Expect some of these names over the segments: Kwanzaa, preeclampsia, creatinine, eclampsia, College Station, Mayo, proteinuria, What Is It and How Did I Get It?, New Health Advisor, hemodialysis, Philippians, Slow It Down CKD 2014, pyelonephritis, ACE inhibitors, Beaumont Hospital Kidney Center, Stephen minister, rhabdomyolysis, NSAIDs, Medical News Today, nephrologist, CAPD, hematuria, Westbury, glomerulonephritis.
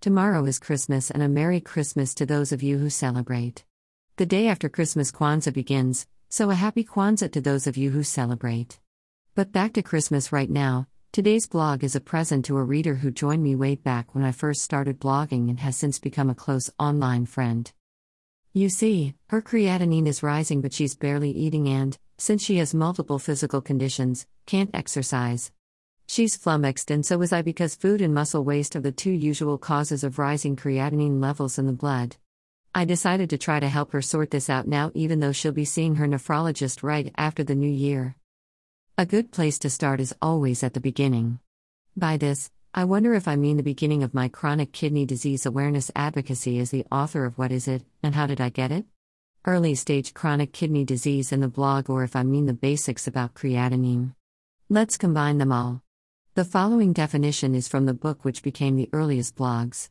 Tomorrow is Christmas, and a Merry Christmas to those of you who celebrate. The day after Christmas, Kwanzaa begins, so a happy Kwanzaa to those of you who celebrate. But back to Christmas right now. Today's blog is a present to a reader who joined me way back when I first started blogging and has since become a close online friend. You see, her creatinine is rising, but she's barely eating and, since she has multiple physical conditions, can't exercise. She's flummoxed, and so is I, because food and muscle waste are the two usual causes of rising creatinine levels in the blood. I decided to try to help her sort this out now, even though she'll be seeing her nephrologist right after the new year. A good place to start is always at the beginning. By this, I wonder if I mean the beginning of my chronic kidney disease awareness advocacy as the author of What Is It and How Did I Get It? Early Stage Chronic Kidney Disease in the blog, or if I mean the basics about creatinine. Let's combine them all. The following definition is from the book which became the earliest blogs.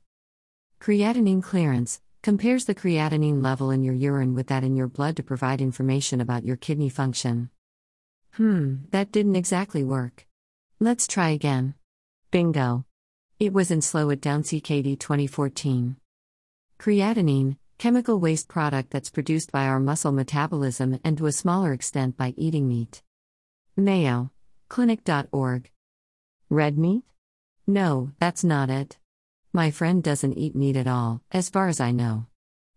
Creatinine clearance compares the creatinine level in your urine with that in your blood to provide information about your kidney function. That didn't exactly work. Let's try again. Bingo. It was in Slow It Down CKD 2014. Creatinine, chemical waste product that's produced by our muscle metabolism and to a smaller extent by eating meat. Mayo. Clinic.org. Red meat? No, that's not it. My friend doesn't eat meat at all, as far as I know.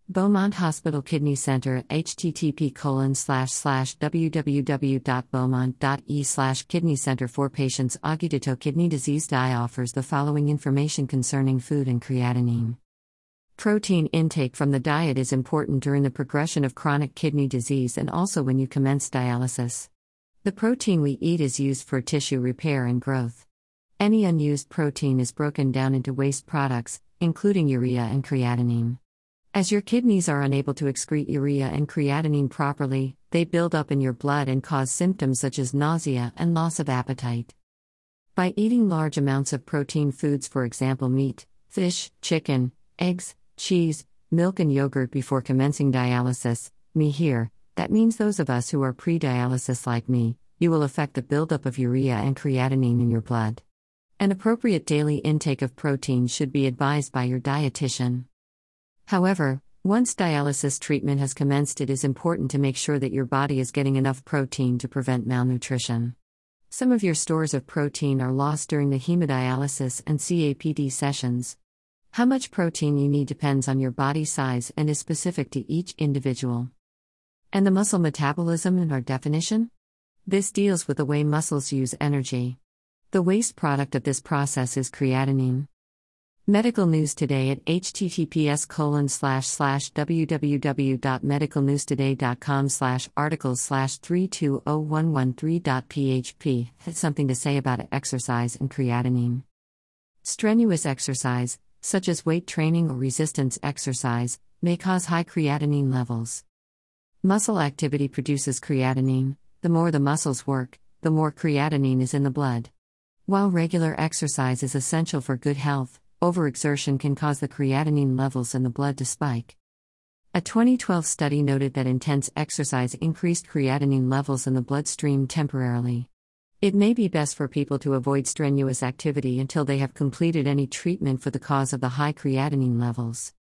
Beaumont Hospital Kidney Center, http://www.beaumont.e/kidneycenter for patients agudo kidney disease die offers the following information concerning food and creatinine. Protein intake from the diet is important during the progression of chronic kidney disease and also when you commence dialysis. The protein we eat is used for tissue repair and growth. Any unused protein is broken down into waste products, including urea and creatinine. As your kidneys are unable to excrete urea and creatinine properly, they build up in your blood and cause symptoms such as nausea and loss of appetite. By eating large amounts of protein foods, for example meat, fish, chicken, eggs, cheese, milk and yogurt before commencing dialysis, me here, that means those of us who are pre-dialysis like me, you will affect the buildup of urea and creatinine in your blood. An appropriate daily intake of protein should be advised by your dietitian. However, once dialysis treatment has commenced, it is important to make sure that your body is getting enough protein to prevent malnutrition. Some of your stores of protein are lost during the hemodialysis and CAPD sessions. How much protein you need depends on your body size and is specific to each individual. And the muscle metabolism in our definition? This deals with the way muscles use energy. The waste product of this process is creatinine. Medical News Today at https://www.medicalnewstoday.com/articles/3201113.php has something to say about exercise and creatinine. Strenuous exercise, such as weight training or resistance exercise, may cause high creatinine levels. Muscle activity produces creatinine. The more the muscles work, the more creatinine is in the blood. While regular exercise is essential for good health, overexertion can cause the creatinine levels in the blood to spike. A 2012 study noted that intense exercise increased creatinine levels in the bloodstream temporarily. It may be best for people to avoid strenuous activity until they have completed any treatment for the cause of the high creatinine levels.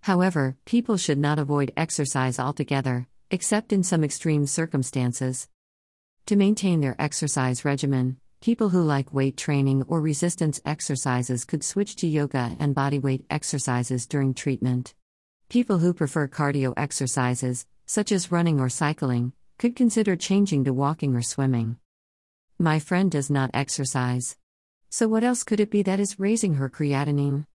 However, people should not avoid exercise altogether, except in some extreme circumstances. To maintain their exercise regimen, people who like weight training or resistance exercises could switch to yoga and bodyweight exercises during treatment. People who prefer cardio exercises, such as running or cycling, could consider changing to walking or swimming. My friend does not exercise. So what else could it be that is raising her creatinine?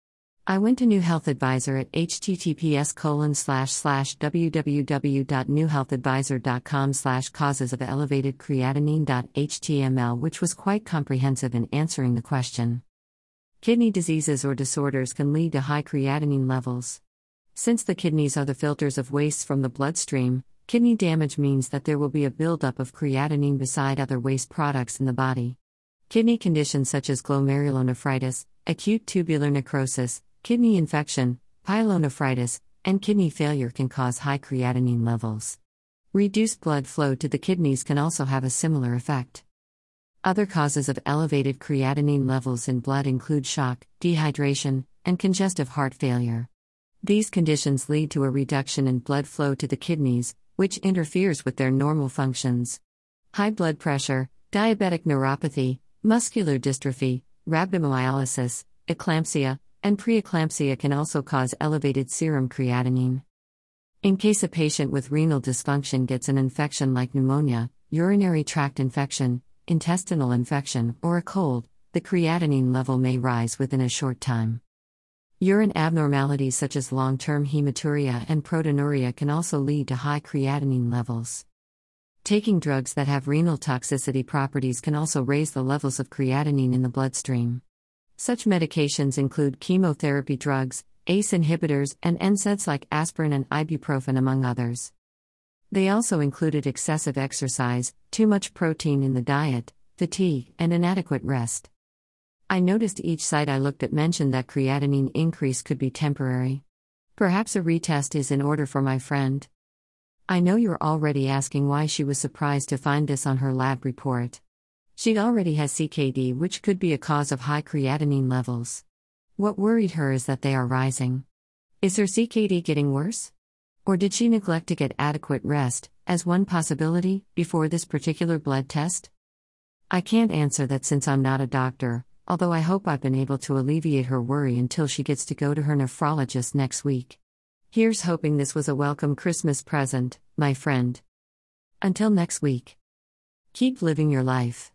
I went to New Health Advisor at https://www.newhealthadvisor.com/causes of elevated creatinine.html, which was quite comprehensive in answering the question. Kidney diseases or disorders can lead to high creatinine levels. Since the kidneys are the filters of wastes from the bloodstream, kidney damage means that there will be a buildup of creatinine beside other waste products in the body. Kidney conditions such as glomerulonephritis, acute tubular necrosis, kidney infection, pyelonephritis, and kidney failure can cause high creatinine levels. Reduced blood flow to the kidneys can also have a similar effect. Other causes of elevated creatinine levels in blood include shock, dehydration, and congestive heart failure. These conditions lead to a reduction in blood flow to the kidneys, which interferes with their normal functions. High blood pressure, diabetic neuropathy, muscular dystrophy, rhabdomyolysis, eclampsia, and preeclampsia can also cause elevated serum creatinine. In case a patient with renal dysfunction gets an infection like pneumonia, urinary tract infection, intestinal infection, or a cold, the creatinine level may rise within a short time. Urine abnormalities such as long-term hematuria and proteinuria can also lead to high creatinine levels. Taking drugs that have renal toxicity properties can also raise the levels of creatinine in the bloodstream. Such medications include chemotherapy drugs, ACE inhibitors, and NSAIDs like aspirin and ibuprofen, among others. They also included excessive exercise, too much protein in the diet, fatigue, and inadequate rest. I noticed each site I looked at mentioned that creatinine increase could be temporary. Perhaps a retest is in order for my friend. I know you're already asking why she was surprised to find this on her lab report. She already has CKD, which could be a cause of high creatinine levels. What worried her is that they are rising. Is her CKD getting worse? Or did she neglect to get adequate rest, as one possibility, before this particular blood test? I can't answer that since I'm not a doctor, although I hope I've been able to alleviate her worry until she gets to go to her nephrologist next week. Here's hoping this was a welcome Christmas present, my friend. Until next week. Keep living your life.